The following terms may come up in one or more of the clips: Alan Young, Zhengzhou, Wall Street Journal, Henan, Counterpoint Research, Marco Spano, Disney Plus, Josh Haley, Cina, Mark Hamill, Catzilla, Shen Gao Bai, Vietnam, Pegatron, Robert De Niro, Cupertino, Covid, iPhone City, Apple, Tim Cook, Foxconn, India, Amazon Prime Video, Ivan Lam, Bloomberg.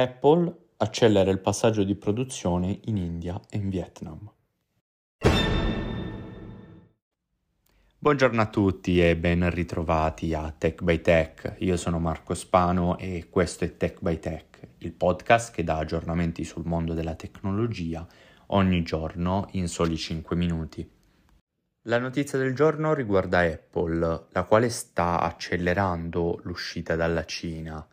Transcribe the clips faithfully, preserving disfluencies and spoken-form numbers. Apple accelera il passaggio di produzione in India e in Vietnam. Buongiorno a tutti e ben ritrovati a Tech by Tech. Io sono Marco Spano e questo è Tech by Tech, il podcast che dà aggiornamenti sul mondo della tecnologia ogni giorno in soli cinque minuti. La notizia del giorno riguarda Apple, la quale sta accelerando l'uscita dalla Cina.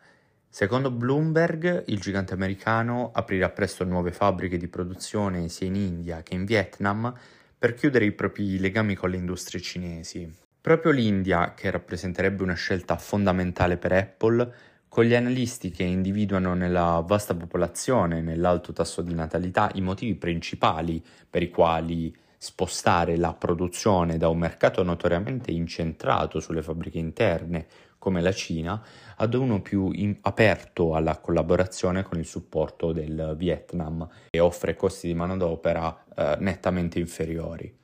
Secondo Bloomberg, il gigante americano aprirà presto nuove fabbriche di produzione sia in India che in Vietnam per chiudere i propri legami con le industrie cinesi. Proprio l'India, che rappresenterebbe una scelta fondamentale per Apple, con gli analisti che individuano nella vasta popolazione e nell'alto tasso di natalità i motivi principali per i quali spostare la produzione da un mercato notoriamente incentrato sulle fabbriche interne, come la Cina, ad uno più in- aperto alla collaborazione con il supporto del Vietnam, che offre costi di manodopera eh, nettamente inferiori.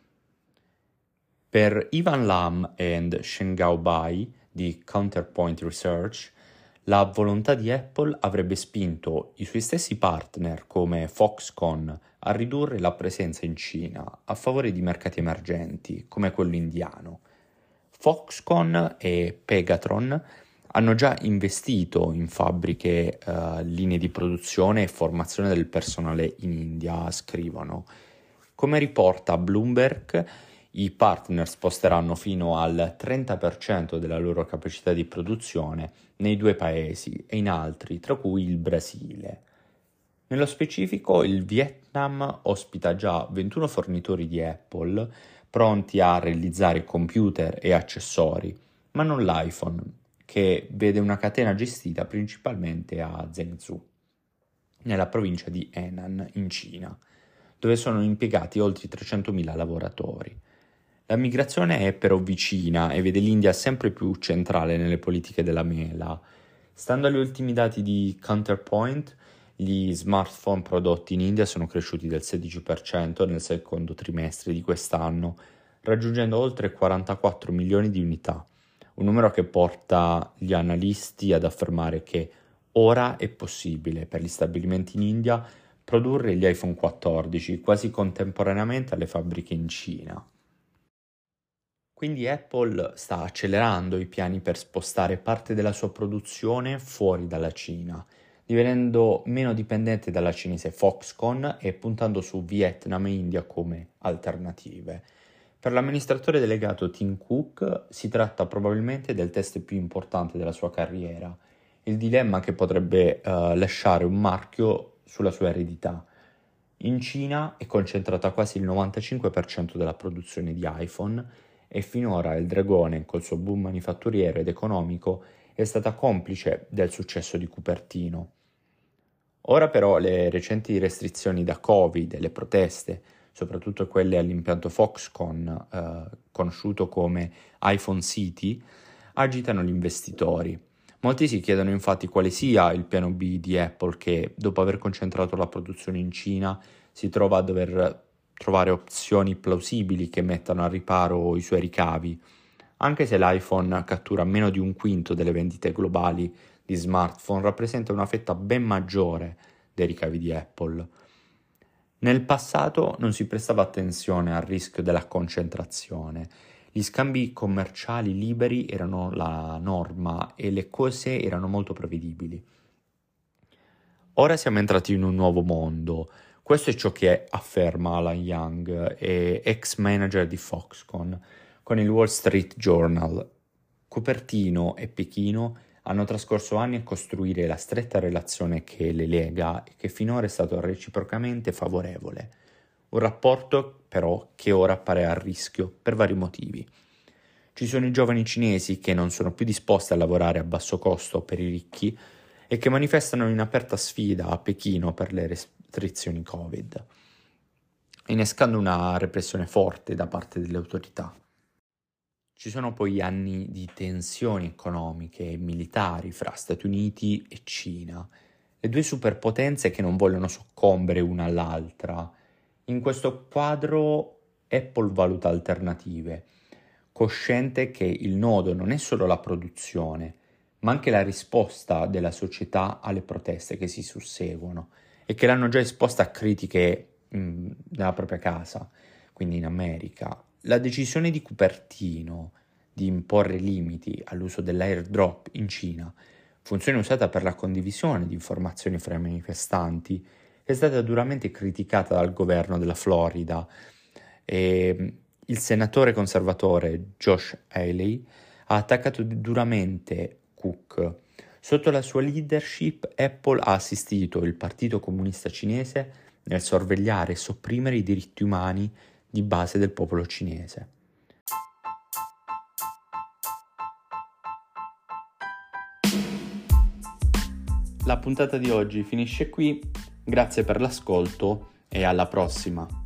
Per Ivan Lam e Shen Gao Bai di Counterpoint Research, la volontà di Apple avrebbe spinto i suoi stessi partner come Foxconn a ridurre la presenza in Cina a favore di mercati emergenti come quello indiano. Foxconn e Pegatron hanno già investito in fabbriche, eh, linee di produzione e formazione del personale in India, scrivono. Come riporta Bloomberg, i partner sposteranno fino al trenta per cento della loro capacità di produzione nei due paesi e in altri, tra cui il Brasile. Nello specifico, il Vietnam ospita già ventuno fornitori di Apple pronti a realizzare computer e accessori, ma non l'iPhone, che vede una catena gestita principalmente a Zhengzhou, nella provincia di Henan, in Cina, dove sono impiegati oltre trecentomila lavoratori. La migrazione è però vicina e vede l'India sempre più centrale nelle politiche della mela. Stando agli ultimi dati di Counterpoint, gli smartphone prodotti in India sono cresciuti del sedici per cento nel secondo trimestre di quest'anno, raggiungendo oltre quarantaquattro milioni di unità, un numero che porta gli analisti ad affermare che ora è possibile per gli stabilimenti in India produrre gli iPhone quattordici quasi contemporaneamente alle fabbriche in Cina. Quindi Apple sta accelerando i piani per spostare parte della sua produzione fuori dalla Cina, divenendo meno dipendente dalla cinese Foxconn e puntando su Vietnam e India come alternative. Per l'amministratore delegato Tim Cook si tratta probabilmente del test più importante della sua carriera, il dilemma che potrebbe uh, lasciare un marchio sulla sua eredità. In Cina è concentrata quasi il novantacinque per cento della produzione di iPhone, e finora il dragone, col suo boom manifatturiero ed economico, è stata complice del successo di Cupertino. Ora però le recenti restrizioni da Covid e le proteste, soprattutto quelle all'impianto Foxconn, eh, conosciuto come iPhone City, agitano gli investitori. Molti si chiedono infatti quale sia il piano B di Apple che, dopo aver concentrato la produzione in Cina, si trova a dover trovare opzioni plausibili che mettano al riparo i suoi ricavi. Anche se l'iPhone cattura meno di un quinto delle vendite globali di smartphone, rappresenta una fetta ben maggiore dei ricavi di Apple. Nel passato non si prestava attenzione al rischio della concentrazione. Gli scambi commerciali liberi erano la norma e le cose erano molto prevedibili. Ora siamo entrati in un nuovo mondo. Questo è ciò che afferma Alan Young, ex manager di Foxconn, con il Wall Street Journal. Cupertino e Pechino hanno trascorso anni a costruire la stretta relazione che le lega e che finora è stato reciprocamente favorevole. Un rapporto, però, che ora appare a rischio per vari motivi. Ci sono i giovani cinesi che non sono più disposti a lavorare a basso costo per i ricchi e che manifestano in aperta sfida a Pechino per le res- restrizioni Covid, innescando una repressione forte da parte delle autorità. Ci sono poi anni di tensioni economiche e militari fra Stati Uniti e Cina, le due superpotenze che non vogliono soccombere una all'altra. In questo quadro Apple valuta alternative, cosciente che il nodo non è solo la produzione, ma anche la risposta della società alle proteste che si susseguono e che l'hanno già esposta a critiche mh, dalla propria casa, quindi in America. La decisione di Cupertino di imporre limiti all'uso dell'airdrop in Cina, funzione usata per la condivisione di informazioni fra i manifestanti, è stata duramente criticata dal governo della Florida e il senatore conservatore Josh Haley ha attaccato duramente Cook. Sotto la sua leadership, Apple ha assistito il Partito Comunista Cinese nel sorvegliare e sopprimere i diritti umani di base del popolo cinese. La puntata di oggi finisce qui, grazie per l'ascolto e alla prossima!